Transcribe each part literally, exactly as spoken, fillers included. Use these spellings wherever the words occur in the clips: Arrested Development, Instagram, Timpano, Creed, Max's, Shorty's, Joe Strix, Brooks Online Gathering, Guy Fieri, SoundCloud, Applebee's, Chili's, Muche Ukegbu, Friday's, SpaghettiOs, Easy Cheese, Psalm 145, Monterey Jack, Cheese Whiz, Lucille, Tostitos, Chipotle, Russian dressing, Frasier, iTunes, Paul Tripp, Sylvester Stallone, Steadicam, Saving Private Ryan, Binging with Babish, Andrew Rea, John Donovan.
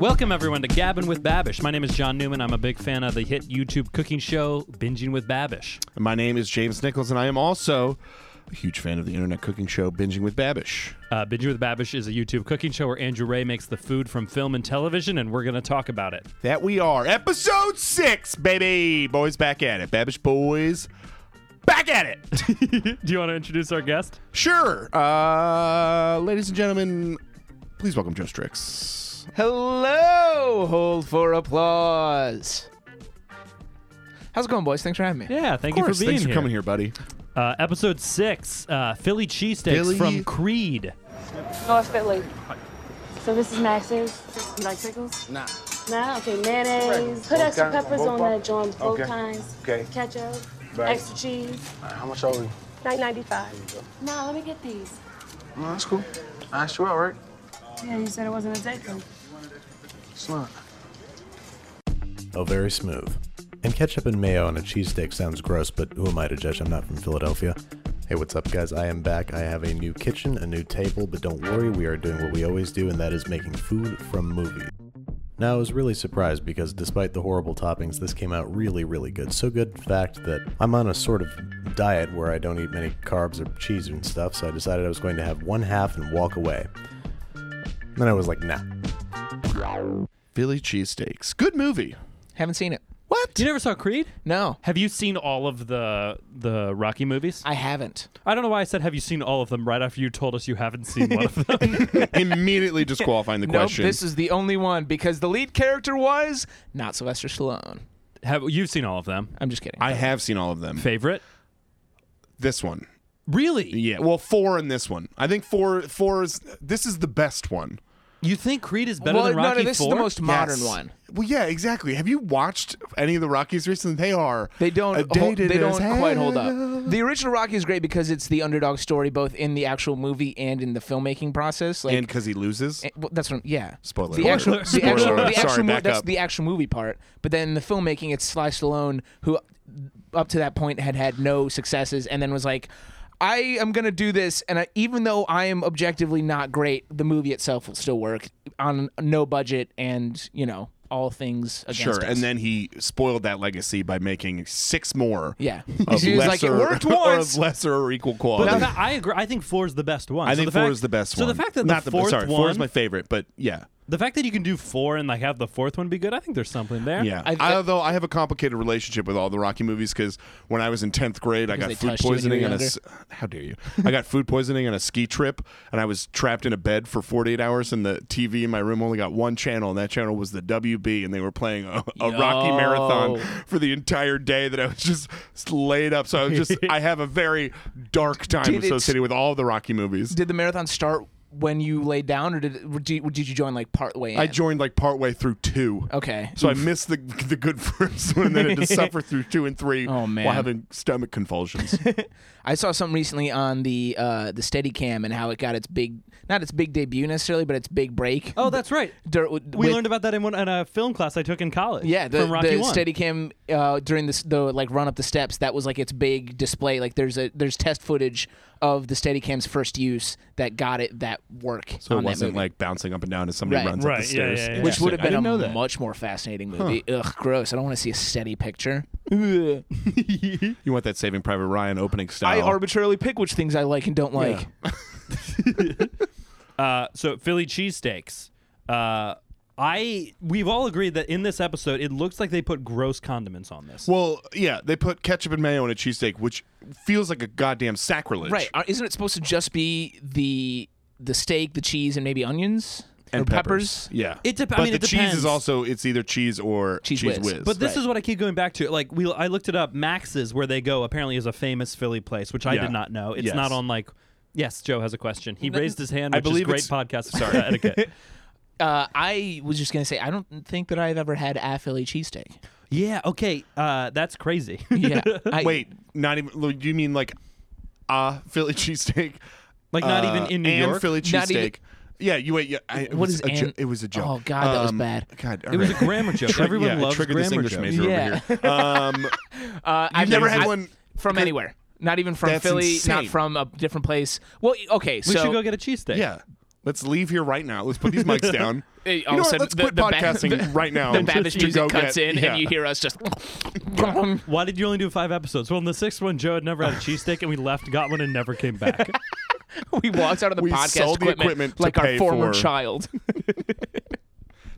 Welcome, everyone, to Gabbing with Babish. My name is John Newman. I'm a big fan of the hit YouTube cooking show, Binging with Babish. My name is James Nichols, and I am also a huge fan of the internet cooking show, Binging with Babish. Uh, Binging with Babish is a YouTube cooking show where Andrew Rea makes the food from film and television, and we're going to talk about it. That we are. Episode six, baby. Boys back at it. Babish boys back at it. Do you want to introduce our guest? Sure. Uh, ladies and gentlemen, please welcome Joe Strix. Hello. Hold for applause. How's it going, boys? Thanks for having me. Yeah, thank you for being here. Thanks for coming here, buddy. Uh, episode six, uh, Philly cheesesteaks Philly. from Creed. North Philly. So this is Max's. Like pickles? Nah. Nah? Okay, mayonnaise. Put extra peppers on that, John. Both okay. kinds. Okay. Ketchup. Right. Extra cheese. Right, how much are we? nine ninety-five. Nah, let me get these. No, that's cool. I asked you out, right? Yeah, you said it wasn't a date, though. It's not. Oh, very smooth. And ketchup and mayo on a cheesesteak sounds gross, but who am I to judge? I'm not from Philadelphia. Hey, what's up, guys? I am back. I have a new kitchen, a new table, but don't worry, we are doing what we always do, and that is making food from movies. Now, I was really surprised because despite the horrible toppings, this came out really, really good. So good, in fact, that I'm on a sort of diet where I don't eat many carbs or cheese and stuff, so I decided I was going to have one half and walk away. And then I was like, nah. Philly cheesesteaks. Good movie. Haven't seen it. What? You never saw Creed? No. Have you seen all of the the Rocky movies? I haven't. I don't know why I said have you seen all of them right after you told us you haven't seen one of them. Immediately disqualifying the nope, question. This is the only one because the lead character was not Sylvester Stallone. Have you've seen all of them? I'm just kidding. I have seen all of them. Favorite? This one. Really? Yeah. Well, four in this one. I think four four is this is the best one. You think Creed is better well, than Rocky four? No, no, this four? Is the most modern yes. one. Well, yeah, exactly. Have you watched any of the Rockies recently? They are. They don't. Ho- they don't quite hold up. The original Rocky is great because it's the underdog story, both in the actual movie and in the filmmaking process. Like, and because he loses. And, well, that's what. Yeah. Spoiler. The actual. The Spoiler. actual. The actual Sorry, mo- that's up. the actual movie part. But then the filmmaking, it's Sly Stallone, who up to that point had had no successes, and then was like, I am going to do this, and I, even though I am objectively not great, the movie itself will still work on no budget and, you know, all things against Sure, us. And then he spoiled that legacy by making six more yeah. of, lesser, like, it worked once. Or of lesser or equal quality. But I, I agree. I think four is the best one. I so think the fact, four is the best one. So the fact that the not fourth the, sorry, one... Four is my favorite, but yeah. The fact that you can do four and like have the fourth one be good, I think there's something there. Yeah. I, I, Although I have a complicated relationship with all the Rocky movies because when I was in tenth grade, I got food poisoning on a how dare you? I got food poisoning on a ski trip, and I was trapped in a bed for forty-eight hours, and the T V in my room only got one channel, and that channel was the W B, and they were playing a, a Rocky marathon for the entire day that I was just laid up. So I was just I have a very dark time did associated with all the Rocky movies. Did the marathon start when you laid down, or did did you, did you join like partway in? I joined like partway through two. Okay. So Oof. I missed the the good first one, and then had to suffer through two and three oh, man. while having stomach convulsions. I saw something recently on the uh, the Steadicam and how it got its big, not its big debut necessarily, but its big break. Oh, that's right. Dur- with, we learned about that in, one, in a film class I took in college. Yeah, the, from Rocky the One. Steadicam uh, during this, the like run up the steps, that was like its big display. Like there's a there's test footage of the Steadicam's first use that got it that work. So on it wasn't like bouncing up and down as somebody right. runs right. up the yeah, stairs. Yeah, yeah, yeah. Which would have been a much more fascinating movie. Huh. Ugh, gross. I don't want to see a steady picture. You want that Saving Private Ryan opening style. I arbitrarily pick which things I like and don't like. Yeah. uh, so Philly cheesesteaks. Uh, I we've all agreed that in this episode it looks like they put gross condiments on this. Well, yeah, they put ketchup and mayo on a cheesesteak, which feels like a goddamn sacrilege. Right? Isn't it supposed to just be the the steak, the cheese, and maybe onions and or peppers? peppers? Yeah, it dep- but I mean, the it cheese is also it's either cheese or cheese, cheese whiz. whiz. But this right. is what I keep going back to. Like we, I looked it up. Max's, where they go, apparently is a famous Philly place, which I yeah. did not know. It's yes. not on like. Yes, Joe has a question. He no, raised his hand. Which I believe is great podcast sorry, etiquette. Uh, I was just going to say, I don't think that I've ever had a Philly cheesesteak. Yeah, okay. Uh, that's crazy. yeah. I, Wait, not even, do you mean like a Philly cheesesteak? Like not uh, even in New York? And Philly cheesesteak. Yeah, you wait. Yeah, I, it, what was is an- jo- it was a joke. Oh, God, um, that was bad. God, right. It was a grammar joke. Tri- Everyone yeah, loves grammar this English jokes. Major yeah. over here. Um, uh, I've never had one. From could, anywhere. Not even from Philly, insane. Not from a different place. Well, okay, so. We should go get a cheesesteak. Yeah. Let's leave here right now. Let's put these mics down. Hey, all you know what, let's quit the, the podcasting ba- right now. The Babish music cuts get, in, yeah. and you hear us just... Why did you only do five episodes? Well, in the sixth one, Joe had never had a cheesesteak, and we left, got one, and never came back. We walked out of the we podcast sold equipment, the equipment like our former for... child.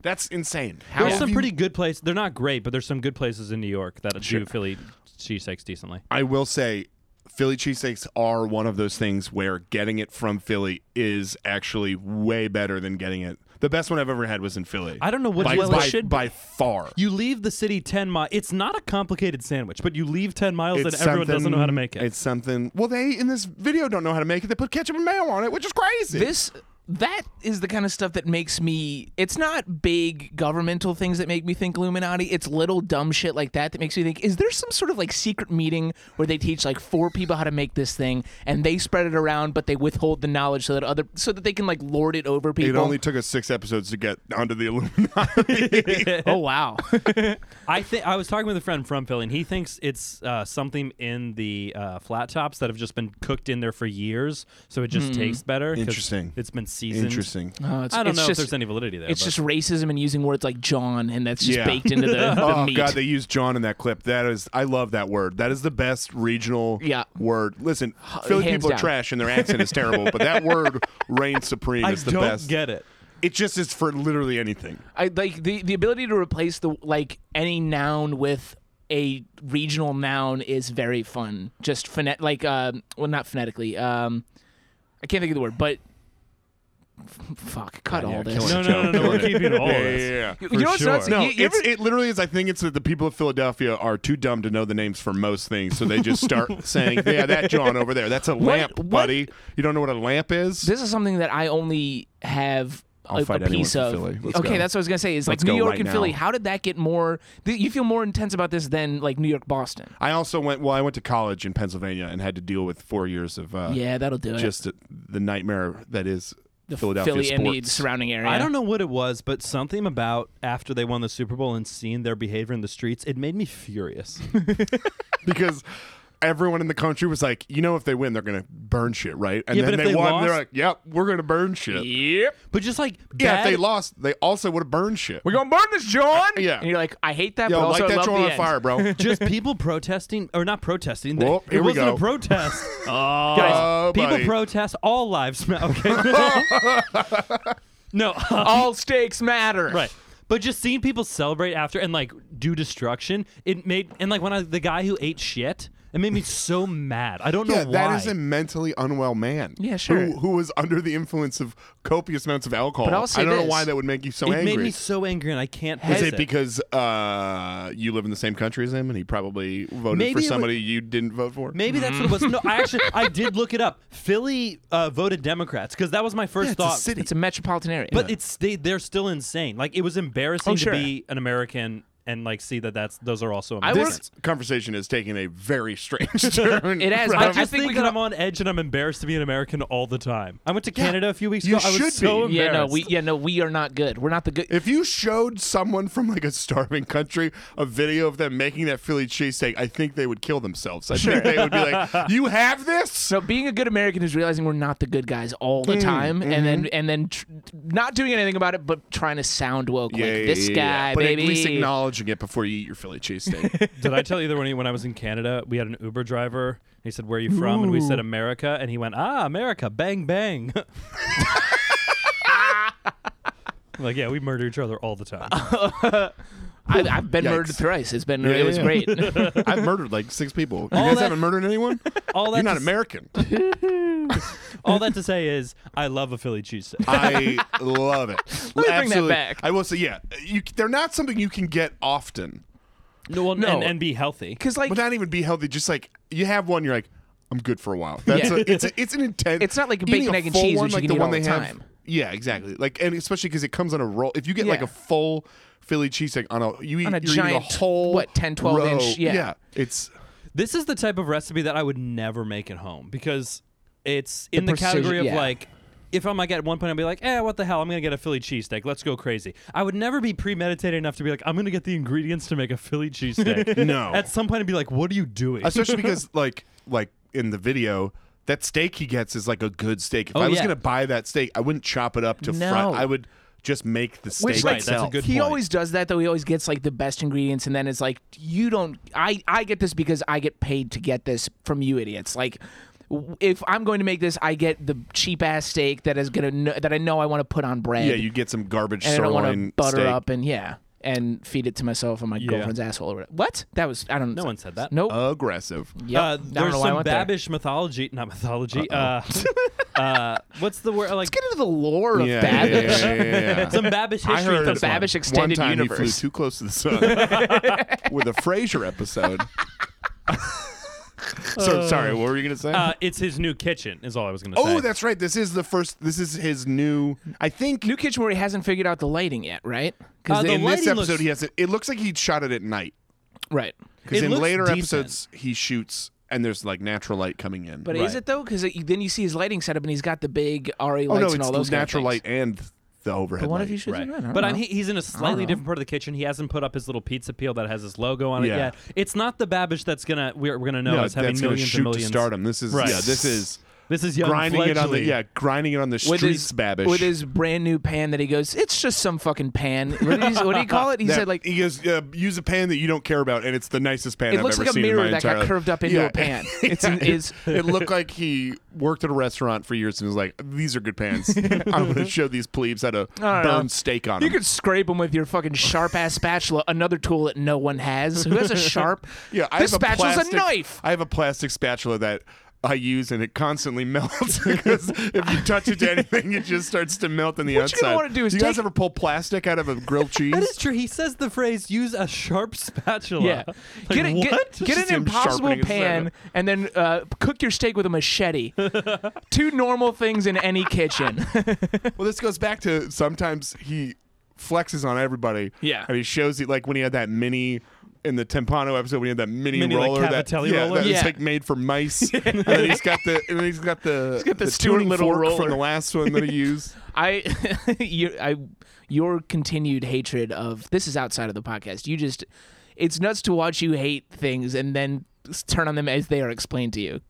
That's insane. How there's some you... pretty good places. They're not great, but there's some good places in New York that sure. do Philly cheesesteaks decently. I will say... Philly cheesesteaks are one of those things where getting it from Philly is actually way better than getting it. The best one I've ever had was in Philly. I don't know which by, well by, it should be. By far. You leave the city ten miles. It's not a complicated sandwich, but you leave ten miles it's and everyone doesn't know how to make it. It's something. Well, they, in this video, don't know how to make it. They put ketchup and mayo on it, which is crazy. This... That is the kind of stuff that makes me... It's not big governmental things that make me think Illuminati. It's little dumb shit like that that makes me think, is there some sort of like secret meeting where they teach like four people how to make this thing and they spread it around, but they withhold the knowledge so that other so that they can like lord it over people? It only took us six episodes to get onto the Illuminati. Oh, wow. I think I was talking with a friend from Philly, and he thinks it's uh, something in the uh, flat tops that have just been cooked in there for years, so it just mm. tastes better. Interesting. It's been seasoned. Interesting. Uh, I don't know just, if there's any validity there. It's but. just racism and using words like John, and that's just yeah. baked into the, the oh, meat. Oh, God, they used John in that clip. That is, I love that word. That is the best regional yeah. word. Listen, Philly Hands people down. Are trash, and their accent is terrible, but that word reigns supreme. It's the best. I don't get it. It just is for literally anything. I like the, the ability to replace the like any noun with a regional noun is very fun. Just phonet like uh, well, not phonetically. Um, I can't think of the word, but. Fuck! Cut God, all yeah, this. No, no, no, no. We're keeping all yeah, this. Yeah, yeah. You know what's sure. nuts? No, you, you it's, ever... it literally is. I think it's that the people of Philadelphia are too dumb to know the names for most things, so they just start saying, "Yeah, that John over there. That's a what, lamp, what? buddy. You don't know what a lamp is." This is something that I only have. I'll fight a piece of Philly. Let's okay, go. That's what I was gonna say. Is Let's like New York right and now. Philly. How did that get more? Th- you feel more intense about this than like New York, Boston. I also went. Well, I went to college in Pennsylvania and had to deal with four years of. Uh, yeah, that'll do just it. Just the nightmare that is. The Philadelphia Philly sports. And the surrounding area. I don't know what it was, but something about after they won the Super Bowl and seeing their behavior in the streets, it made me furious. Because everyone in the country was like, you know, if they win, they're going to burn shit, right? And yeah, then they, they won, lost, they're like, yep, we're going to burn shit. Yep. But just like, bad, yeah, if they lost, they also would have burned shit. We're going to burn this, John. Uh, yeah. And you're like, I hate that, Yo, but also like that, John, on end. Fire, bro. Just people protesting, or not protesting. They, well, here it we wasn't go. a protest. Oh, guys, people buddy. protest all lives matter. Okay. No. Um, all stakes matter. Right. But just seeing people celebrate after and like do destruction, it made, and like when I, the guy who ate shit, it made me so mad. I don't yeah, know why. That is a mentally unwell man. Yeah, sure. Who, who was under the influence of copious amounts of alcohol. But I'll say I don't this. know why that would make you so it angry. It made me so angry, and I can't Was it, it because uh, you live in the same country as him, and he probably voted Maybe for somebody was... you didn't vote for? Maybe mm-hmm. that's what it was. No, I actually, I did look it up. Philly uh, voted Democrats, because that was my first yeah, it's thought. A city. It's a metropolitan area. But yeah. it's they, they're still insane. Like, it was embarrassing oh, sure. to be an American... And like see that that's those are also amazing. This conversation is taking a very strange turn. It has. I just think, think that I'm on edge and I'm embarrassed to be an American all the time. I went to Canada yeah, a few weeks ago. I was so be. embarrassed. Yeah, no, we yeah no we are not good. We're not the good. If you showed someone from like a starving country a video of them making that Philly cheesesteak, I think they would kill themselves. I sure. think they would be like, "You have this." So being a good American is realizing we're not the good guys all the mm, time, mm-hmm. and then and then tr- not doing anything about it, but trying to sound woke yeah, like yeah, this yeah, guy, yeah. But baby. At least acknowledge it before you eat your Philly cheesesteak. Did I tell you that when, he, when I was in Canada, we had an Uber driver. He said, "Where are you from?" Ooh. And we said, "America." And he went, "Ah, America, bang bang." Like, yeah, we murder each other all the time. I, I've been Yikes. murdered thrice. It's been yeah, it was yeah. great. I've murdered like six people. You all guys that, haven't murdered anyone? All that You're not s- American. All that to say is, I love a Philly cheesesteak. I love it. Let me Absolutely. bring that back. I will say, yeah, you, they're not something you can get often. No, well, no. And, and be healthy. Because like, but not even be healthy. Just like you have one, you're like, I'm good for a while. That's yeah. a, it's a, it's an intense. It's not like a bacon, egg, and cheese, one, which like you can the eat one all they the time. Have, yeah, exactly. Like, and especially because it comes on a roll. If you get yeah. like a full Philly cheesesteak on a you eat on a you're giant, eating a whole what ten, twelve row. Inch. Yeah. yeah, it's. This is the type of recipe that I would never make at home because. It's in the, the category of yeah. like, if I'm like at one point I'd be like, eh, what the hell? I'm gonna get a Philly cheesesteak. Let's go crazy. I would never be premeditated enough to be like, I'm gonna get the ingredients to make a Philly cheesesteak. No. At some point I'd be like, what are you doing? Especially because like like in the video, that steak he gets is like a good steak. If oh, I was yeah. gonna buy that steak, I wouldn't chop it up to no. fry. I would just make the steak Which, like, itself. That's a good he point. Always does that, though. He always gets like the best ingredients, and then it's like, you don't. I, I get this because I get paid to get this from you idiots. Like, if I'm going to make this, I get the cheap ass steak that is gonna that I know I want to put on bread. Yeah, you get some garbage and sirloin, I don't want to butter steak. up and yeah. And feed it to myself and my yeah. girlfriend's asshole or whatever. What? That was I don't. No one said that. Nope. Aggressive. Yeah. Uh, there's some Babish there. mythology, not mythology. Uh, uh, what's the word? Like, let's get into the lore yeah, of Babish. Yeah, yeah, yeah, yeah. Some Babish history. I heard the Babish one. extended one time universe. He flew too close to the sun with a Frasier episode. So uh, sorry, what were you gonna say? Uh, it's his new kitchen, is all I was gonna oh, say. Oh, that's right. This is the first. This is his new. I think new kitchen where he hasn't figured out the lighting yet, right? Because uh, in this episode, looks... he has it. It looks like he shot it at night, right? Because in later decent. episodes, he shoots and there's like natural light coming in. But right. is it though? Because then you see his lighting setup and he's got the big R E lights oh, no, and it's all those natural kind of light and. The overhead. But what if he shoots right. in red? But I mean, he's in a slightly different part of the kitchen. He hasn't put up his little pizza peel that has his logo on yeah. it yet. It's not the Babish that's gonna we're, we're gonna know no, as having millions shoot and millions. To stardom. This is right. yeah. This is this is young grinding Fledgley. it on the yeah grinding it on the streets. His, Babish with his brand new pan that he goes. It's just some fucking pan. What did he, what did he call it? He that, said like he goes uh, use a pan that you don't care about, and it's the nicest pan. It I've looks ever like a seen mirror that got life. curved up into yeah. a pan. It's yeah. an, is it looked like he. worked at a restaurant for years and was like, these are good pans. I'm going to show these plebes how to burn know. steak on them. You could scrape them with your fucking sharp-ass spatula, another tool that no one has. Who has a sharp? Yeah, I this have spatula's a, plastic, a knife. I have a plastic spatula that I use, and it constantly melts because if you touch it to anything, it just starts to melt on the what outside. What you want to do is do you guys ever pull plastic out of a grilled cheese? That is true. He says the phrase, use a sharp spatula. Yeah. Like, get, a, get, get an impossible pan and then uh, cook your steak with a machete. Two normal things in any kitchen. Well, this goes back to sometimes he flexes on everybody. Yeah. And he shows you, like when he had that mini... In the Timpano episode, we had that mini, mini roller like that, yeah, roller? that yeah. was like made for mice, and then he's got the and then he's got the, he's got the, the tuning little fork roller. from the last one that he used. I, you, I, your continued hatred of this is outside of the podcast. You just, it's nuts to watch you hate things and then turn on them as they are explained to you.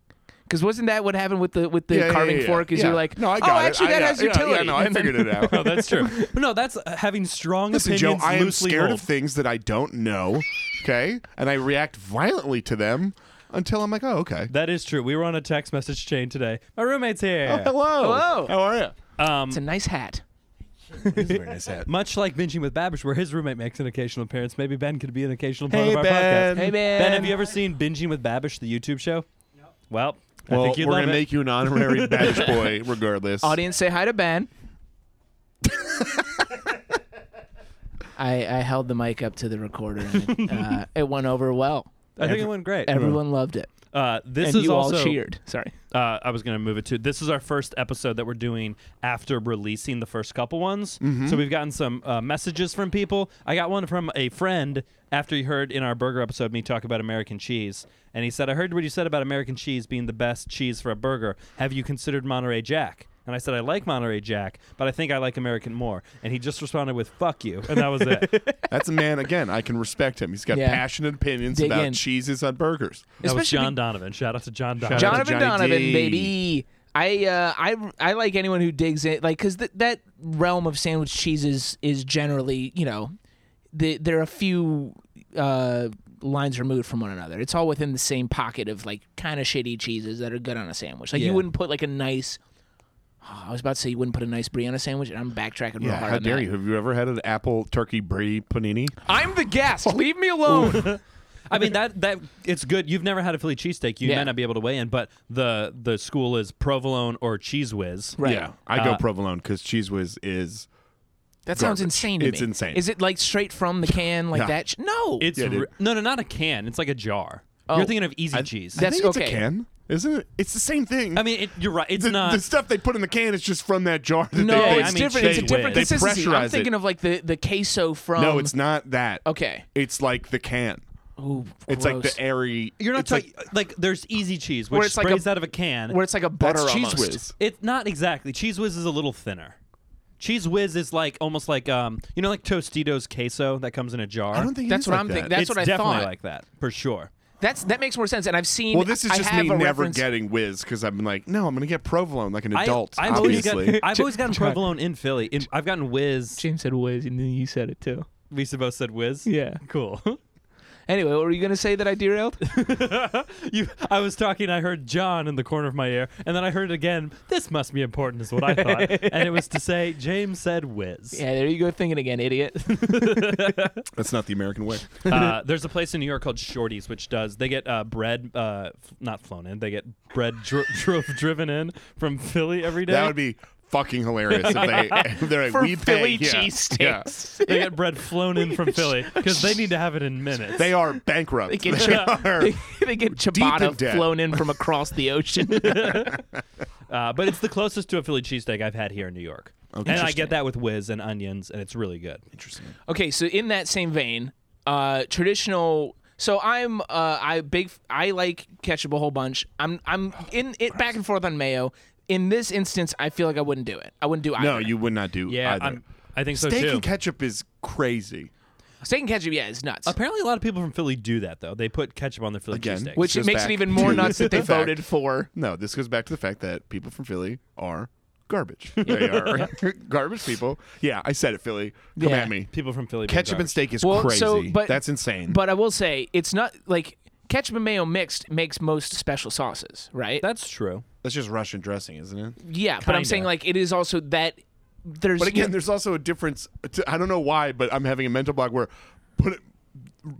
Because wasn't that what happened with the with the yeah, carving yeah, yeah, fork? Is yeah. you're like, no, I got oh, it. actually, I that got, has utility. Yeah, yeah, no, I figured it out. No, that's true. No, that's uh, having strong Listen, opinions. Joe, I am scared old. of things that I don't know. Okay, and I react violently to them until I'm like, oh, okay. That is true. We were on a text message chain today. My roommate's here. Oh, hello. Hello. How are you? Um, it's a nice hat. It is a very nice hat. Much like Binging with Babish, where his roommate makes an occasional appearance, maybe Ben could be an occasional part hey, of our Ben. podcast. Hey Ben. Ben, have you ever seen Binging with Babish, the YouTube show? No. Well. I well, we're going to make you an honorary Babish boy regardless. Audience, say hi to Ben. I, I held the mic up to the recorder, and it, uh, it went over well. I Every, think it went great. Everyone yeah. loved it. Uh, this and is you also, all cheered. Sorry. Uh, I was going to move it to, this is our first episode that we're doing after releasing the first couple ones. Mm-hmm. So we've gotten some uh, messages from people. I got one from a friend after he heard in our burger episode me talk about American cheese. And he said, I heard what you said about American cheese being the best cheese for a burger. Have you considered Monterey Jack? And I said, I like Monterey Jack, but I think I like American more. And he just responded with, fuck you. And that was it. That's a man, again, I can respect him. He's got yeah. passionate opinions Dig about in. cheeses on burgers. That Especially was John Donovan. Shout out to John Donovan. Jonathan Donovan, D. baby. I, uh, I, I like anyone who digs it. Like, because th- that realm of sandwich cheeses is generally, you know, the, there are a few... Uh, lines removed from one another. It's all within the same pocket of like kind of shitty cheeses that are good on a sandwich. Like yeah. you wouldn't put like a nice. Oh, I was about to say you wouldn't put a nice brie on a sandwich, and I'm backtracking real yeah, hard. How on dare that. you? Have you ever had an apple turkey brie panini? I'm the guest. Leave me alone. I mean that that it's good. You've never had a Philly cheesesteak. You yeah. may not be able to weigh in, but the the school is provolone or Cheese Whiz. Right. Yeah, I uh, go provolone because Cheese Whiz is. That sounds garbage. insane to it's me. It's insane. Is it like straight from the can like yeah. that? No. It's yeah, re- No, no, not a can. It's like a jar. Oh. You're thinking of Easy I, Cheese. That's I think okay. It's a can, isn't it? It's the same thing. I mean, it, you're right. It's the, not. The stuff they put in the can is just from that jar. That no, they, it's I mean, different. It's a different they consistency. Pressurize I'm thinking it. of like the, the queso from. No, it's not that. Okay. It's like the can. Ooh, it's gross. Like the airy. You're not talking like, like there's Easy Cheese, which it's sprays like a, out of a can. Where it's like a butter almost. Cheese Whiz. It's not exactly. Cheese Whiz is a little thinner. Cheese Whiz is like almost like um you know like Tostitos queso that comes in a jar. I don't think that's what like I'm thinking. That's it's what I thought. It's definitely like that for sure. That's that makes more sense. And I've seen. Well, this is just me never reference. getting whiz because I'm like, no, I'm going to get provolone like an adult. I, I've obviously, always got, I've always gotten provolone in Philly. In, I've gotten whiz. James said whiz, and then you said it too. We both said whiz. Yeah, cool. Anyway, what were you going to say that I derailed? you, I was talking, I heard John in the corner of my ear, and then I heard it again, this must be important is what I thought. And it was to say, James said whiz. Yeah, there you go thinking again, idiot. That's not the American way. Uh, there's a place in New York called Shorty's, which does, they get uh, bread, uh, f- not flown in, they get bread dr- dr- driven in from Philly every day. That would be... fucking hilarious if they if they're like, for we Philly pay, cheese yeah, steaks. Yeah. They get bread flown in from Philly because they need to have it in minutes. They are bankrupt. They get, they uh, are they, they get ciabatta flown in from across the ocean. uh, but it's the closest to a Philly cheesesteak I've had here in New York. Okay. And I get that with whiz and onions, and it's really good. Interesting. Okay, so in that same vein, uh, traditional. So I'm uh, I big I like ketchup a whole bunch. I'm I'm in it back and forth on mayo. In this instance, I feel like I wouldn't do it. I wouldn't do either. No, you would not do yeah, either. I'm, I think so, Steak too. Steak and ketchup is crazy. Steak and ketchup, yeah, is nuts. Apparently, a lot of people from Philly do that, though. They put ketchup on their Philly cheesesteaks. Which it makes it even more nuts that they the voted fact, for. No, this goes back to the fact that people from Philly are garbage. They are garbage people. Yeah, I said it, Philly. Come yeah. at me. People from Philly. Ketchup and steak is well, crazy. So, but, that's insane. But I will say, it's not, like, ketchup and mayo mixed makes most special sauces, right? That's true. That's just Russian dressing, isn't it? Yeah, Kinda. But I'm saying like it is also that there's. But again, there's also a difference. To, I don't know why, but I'm having a mental block where put,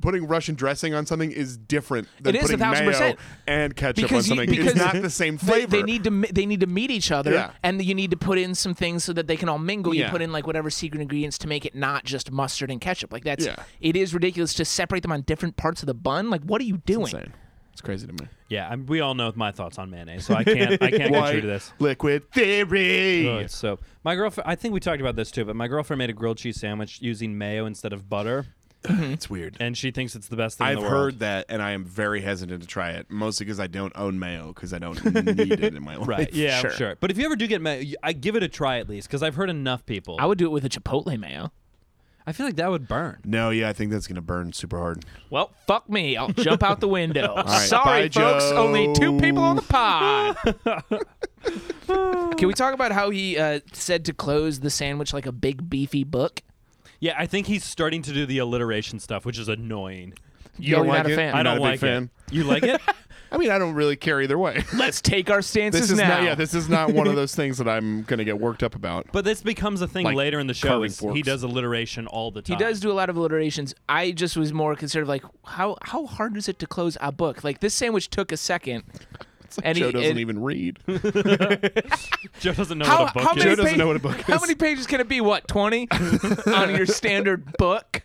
putting Russian dressing on something is different than is putting mayo percent. and ketchup because on something. You, it's not the same flavor. They, they need to they need to meet each other, yeah. and you need to put in some things so that they can all mingle. Yeah. You put in like whatever secret ingredients to make it not just mustard and ketchup. Like that's yeah. it is ridiculous to separate them on different parts of the bun. Like what are you doing? It's It's crazy to me. Yeah, I'm, we all know my thoughts on mayonnaise, so I can't I can't get true to this. Liquid theory. Good. So my girlfriend, I think we talked about this too, but my girlfriend made a grilled cheese sandwich using mayo instead of butter. It's weird. And she thinks it's the best thing I've in the world. I've heard that, and I am very hesitant to try it, mostly because I don't own mayo, because I don't need it in my life. Right, yeah, sure. sure. But if you ever do get mayo, I give it a try at least, because I've heard enough people. I would do it with a Chipotle mayo. I feel like that would burn. No, yeah, I think that's going to burn super hard. Well, fuck me. I'll jump out the window. Right, sorry, bye, folks. Joe. Only two people on the pod. Can we talk about how he uh, said to close the sandwich like a big, beefy book? Yeah, I think he's starting to do the alliteration stuff, which is annoying. You don't You're like not a fan. I don't like fan. it. You like it? I mean, I don't really care either way. Let's take our stances this is now. Not, yeah, this is not one of those things that I'm going to get worked up about. But this becomes a thing like later in the show. He does alliteration all the time. He does do a lot of alliterations. I just was more concerned like, how how hard is it to close a book? Like, this sandwich took a second. It's like and Joe he, doesn't it, even read. Joe doesn't know how, what a book is. Joe doesn't page, know what a book is. How many pages can it be? What, twenty? On your standard book?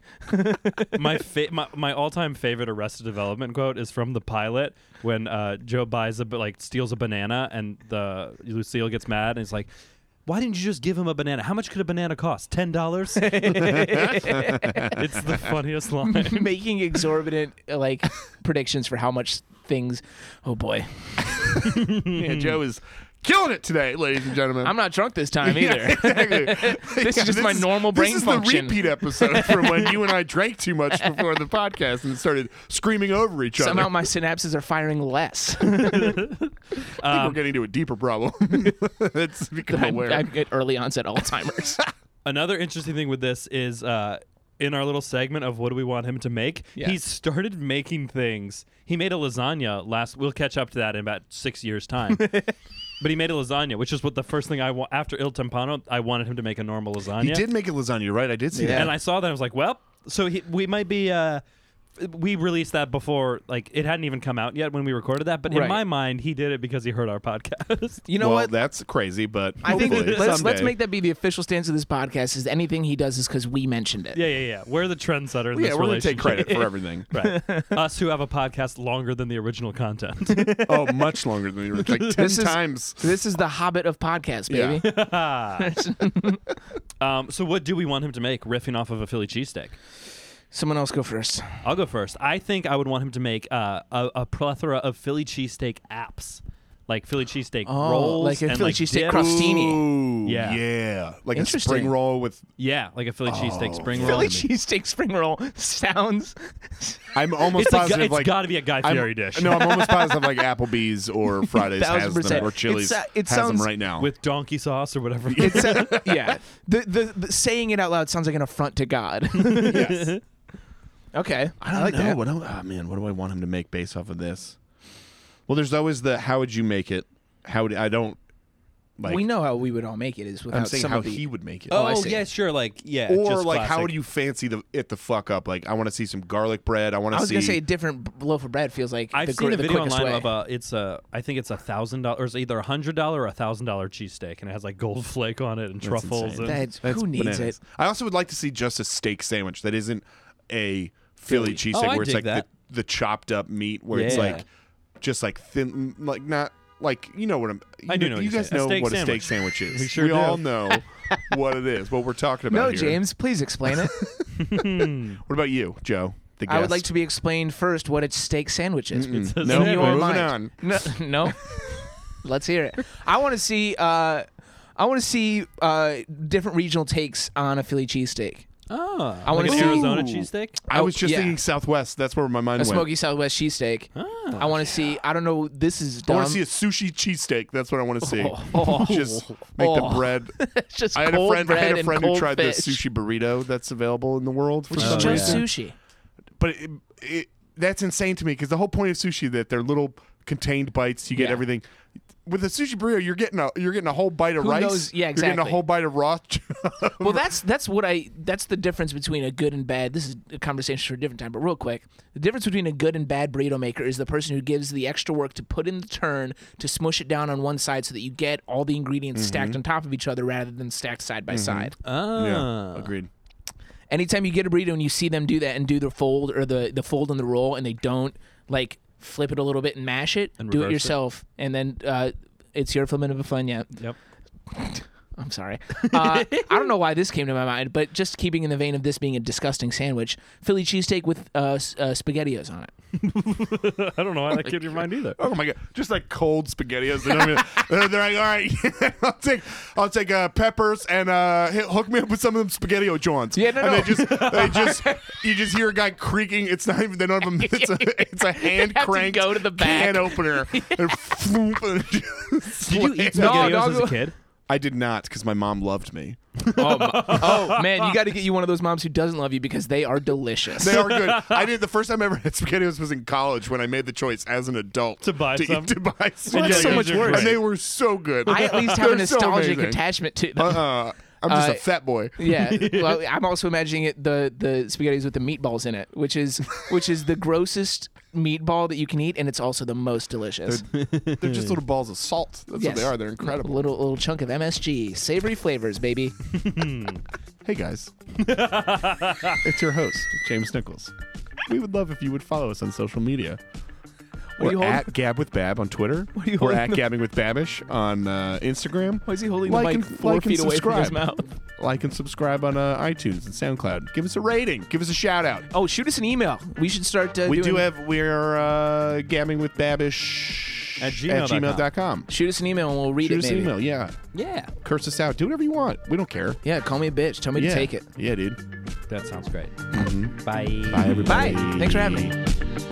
my, fa- my my all-time favorite Arrested Development quote is from the pilot when uh, Joe buys a like steals a banana and the Lucille gets mad and he's like, "Why didn't you just give him a banana? How much could a banana cost? Ten dollars?" It's the funniest line. Making exorbitant like predictions for how much things. Oh boy. Yeah, Joe is killing it today, ladies and gentlemen. I'm not drunk this time either. Yeah, exactly. this yeah, is just this my normal brain this function. This is the repeat episode from when you and I drank too much before the podcast and started screaming over each Somehow other. Somehow my synapses are firing less. I think um, we're getting to a deeper problem. That's become I'm, aware. I get early onset Alzheimer's. Another interesting thing with this is uh, in our little segment of what do we want him to make, yeah. He started making things. He made a lasagna last. We'll catch up to that in about six years' time. But he made a lasagna, which is what the first thing I want after Il Timpano. I wanted him to make a normal lasagna. He did make a lasagna, right? I did see yeah. that, and I saw that. I was like, well, so he, we might be. Uh, we released that before, like it hadn't even come out yet when we recorded that. But right. in my mind, he did it because he heard our podcast. You know well, what? That's crazy, but I think let's, let's make that be the official stance of this podcast. Is anything he does is because we mentioned it. Yeah, yeah, yeah. We're the trendsetter. In yeah, this we're gonna take credit for everything. Right. Us who have a podcast longer than the original content. Oh, much longer than the original. Like ten this times. Is, this is the Hobbit of podcasts, baby. Yeah. um, so, what do we want him to make? Riffing off of a Philly cheesesteak. Someone else go first. I'll go first. I think I would want him to make uh, a, a plethora of Philly cheesesteak apps, like Philly cheesesteak oh, rolls, like a Philly like cheesesteak crostini. Yeah. Yeah. Like a spring roll with... Yeah, like a Philly oh. cheesesteak spring roll. Philly cheesesteak spring roll sounds... I'm almost it's positive... A, it's like, got to be a Guy Fieri I'm, dish. No, I'm almost positive like Applebee's or Friday's has them, or Chili's uh, has them right now. With donkey sauce or whatever. It's a, yeah. The, the, the saying it out loud sounds like an affront to God. Yes. Okay. I don't I like know. That. What do, oh, man, what do I want him to make based off of this? Well, there's always the how would you make it? How would I don't... Like, we know how we would all make it is without I'm saying somebody. How he would make it. Oh, oh yeah, sure, like yeah. Or just like classic. How do you fancy the it the fuck up? Like I want to see some garlic bread. I want to. I was see... gonna say a different loaf of bread feels like. I've the seen gr- a video online way. Of a it's a I think it's a thousand dollars either a hundred dollar or a thousand dollar cheesesteak and it has like gold flake on it and that's truffles. And that's, that's who bananas. Needs it? I also would like to see just a steak sandwich that isn't a Philly, Philly. cheesesteak oh, where I it's like the, the chopped up meat where yeah. it's like just like thin like not. Like, you know what I'm... You I do know, know you guys know what sandwich. A steak sandwich is. We sure we do. We all know what it is, what we're talking about no, here. No, James, please explain it. What about you, Joe, the guest? I would like to be explained first what a steak sandwich is. No, nope. We're moving mind. On. No, no. Let's hear it. I want to see, uh, I want to see uh, different regional takes on a Philly cheesesteak. Oh, I like an see... Arizona cheesesteak? I was just yeah. thinking Southwest. That's where my mind went. A smoky Southwest cheesesteak. Oh, I want to yeah. see, I don't know, this is dumb. I want to see a sushi cheesesteak. That's what I want to see. Oh, oh, just make oh. the bread. just I had cold a friend, bread I had a friend who tried fish. The sushi burrito that's available in the world. Which is oh, just yeah. sushi. But it, it, that's insane to me because the whole point of sushi that they're little contained bites. You get yeah. everything. With a sushi burrito, you're getting a you're getting a whole bite of Who rice. Knows? Yeah, exactly. You're getting a whole bite of raw. Well, that's that's what I that's the difference between a good and bad. This is a conversation for a different time, but real quick, the difference between a good and bad burrito maker is the person who gives the extra work to put in the turn to smush it down on one side so that you get all the ingredients mm-hmm. stacked on top of each other rather than stacked side by mm-hmm. side. Oh. Yeah, agreed. Anytime you get a burrito and you see them do that and do the fold or the the fold and the roll and they don't like. Flip it a little bit and mash it. And do it yourself, it. And then uh, it's your filament of a fun. Yeah. Yep. I'm sorry. Uh, I don't know why this came to my mind, but just keeping in the vein of this being a disgusting sandwich, Philly cheesesteak with uh, uh, SpaghettiOs on it. I don't know why that came to your mind either. Oh my god! Just like cold SpaghettiOs. They don't even, they're, they're like, all right, I'll take, I'll take uh, peppers and uh, hook me up with some of them SpaghettiO joints. Yeah, no, and no. They just, they just, you just hear a guy creaking. It's not even. They don't even. It's a, it's a hand cranked go to the back. Can opener. Yeah. And just did you eat SpaghettiOs no, as a kid? I did not because my mom loved me. Oh, my, oh man, you got to get you one of those moms who doesn't love you because they are delicious. They are good. I did the first time I ever had SpaghettiOs was in college when I made the choice as an adult to buy to some. Eat, to buy some. Well, that's so much worse. And they were so good. I at least have a nostalgic so attachment to them. Uh-uh. I'm just uh, a fat boy. Yeah, well, I'm also imagining it the the SpaghettiOs with the meatballs in it, which is which is the grossest meatball that you can eat, and it's also the most delicious. They're, they're just little balls of salt. That's yes. what they are. They're incredible. Little little chunk of M S G, savory flavors, baby. Hey guys, it's your host James Nichols. We would love if you would follow us on social media. We're you at Gab with Bab on Twitter. We're at the... Gabbing with Babish on uh, Instagram. Why is he holding like the mic and, four like feet away from his mouth? Like and subscribe on uh, iTunes and SoundCloud. Give us a rating. Give us a shout out. Oh, shoot us an email. We should start. Uh, we doing... do have. We're uh, Gabbing with Babish at gmail dot com. gmail dot com. Shoot us an email and we'll read shoot it. Shoot us maybe. An email. Yeah. Yeah. Curse us out. Do whatever you want. We don't care. Yeah. Call me a bitch. Tell me yeah. to take it. Yeah, dude. That sounds great. Mm-hmm. Bye. Bye, everybody. Bye. Thanks for having me.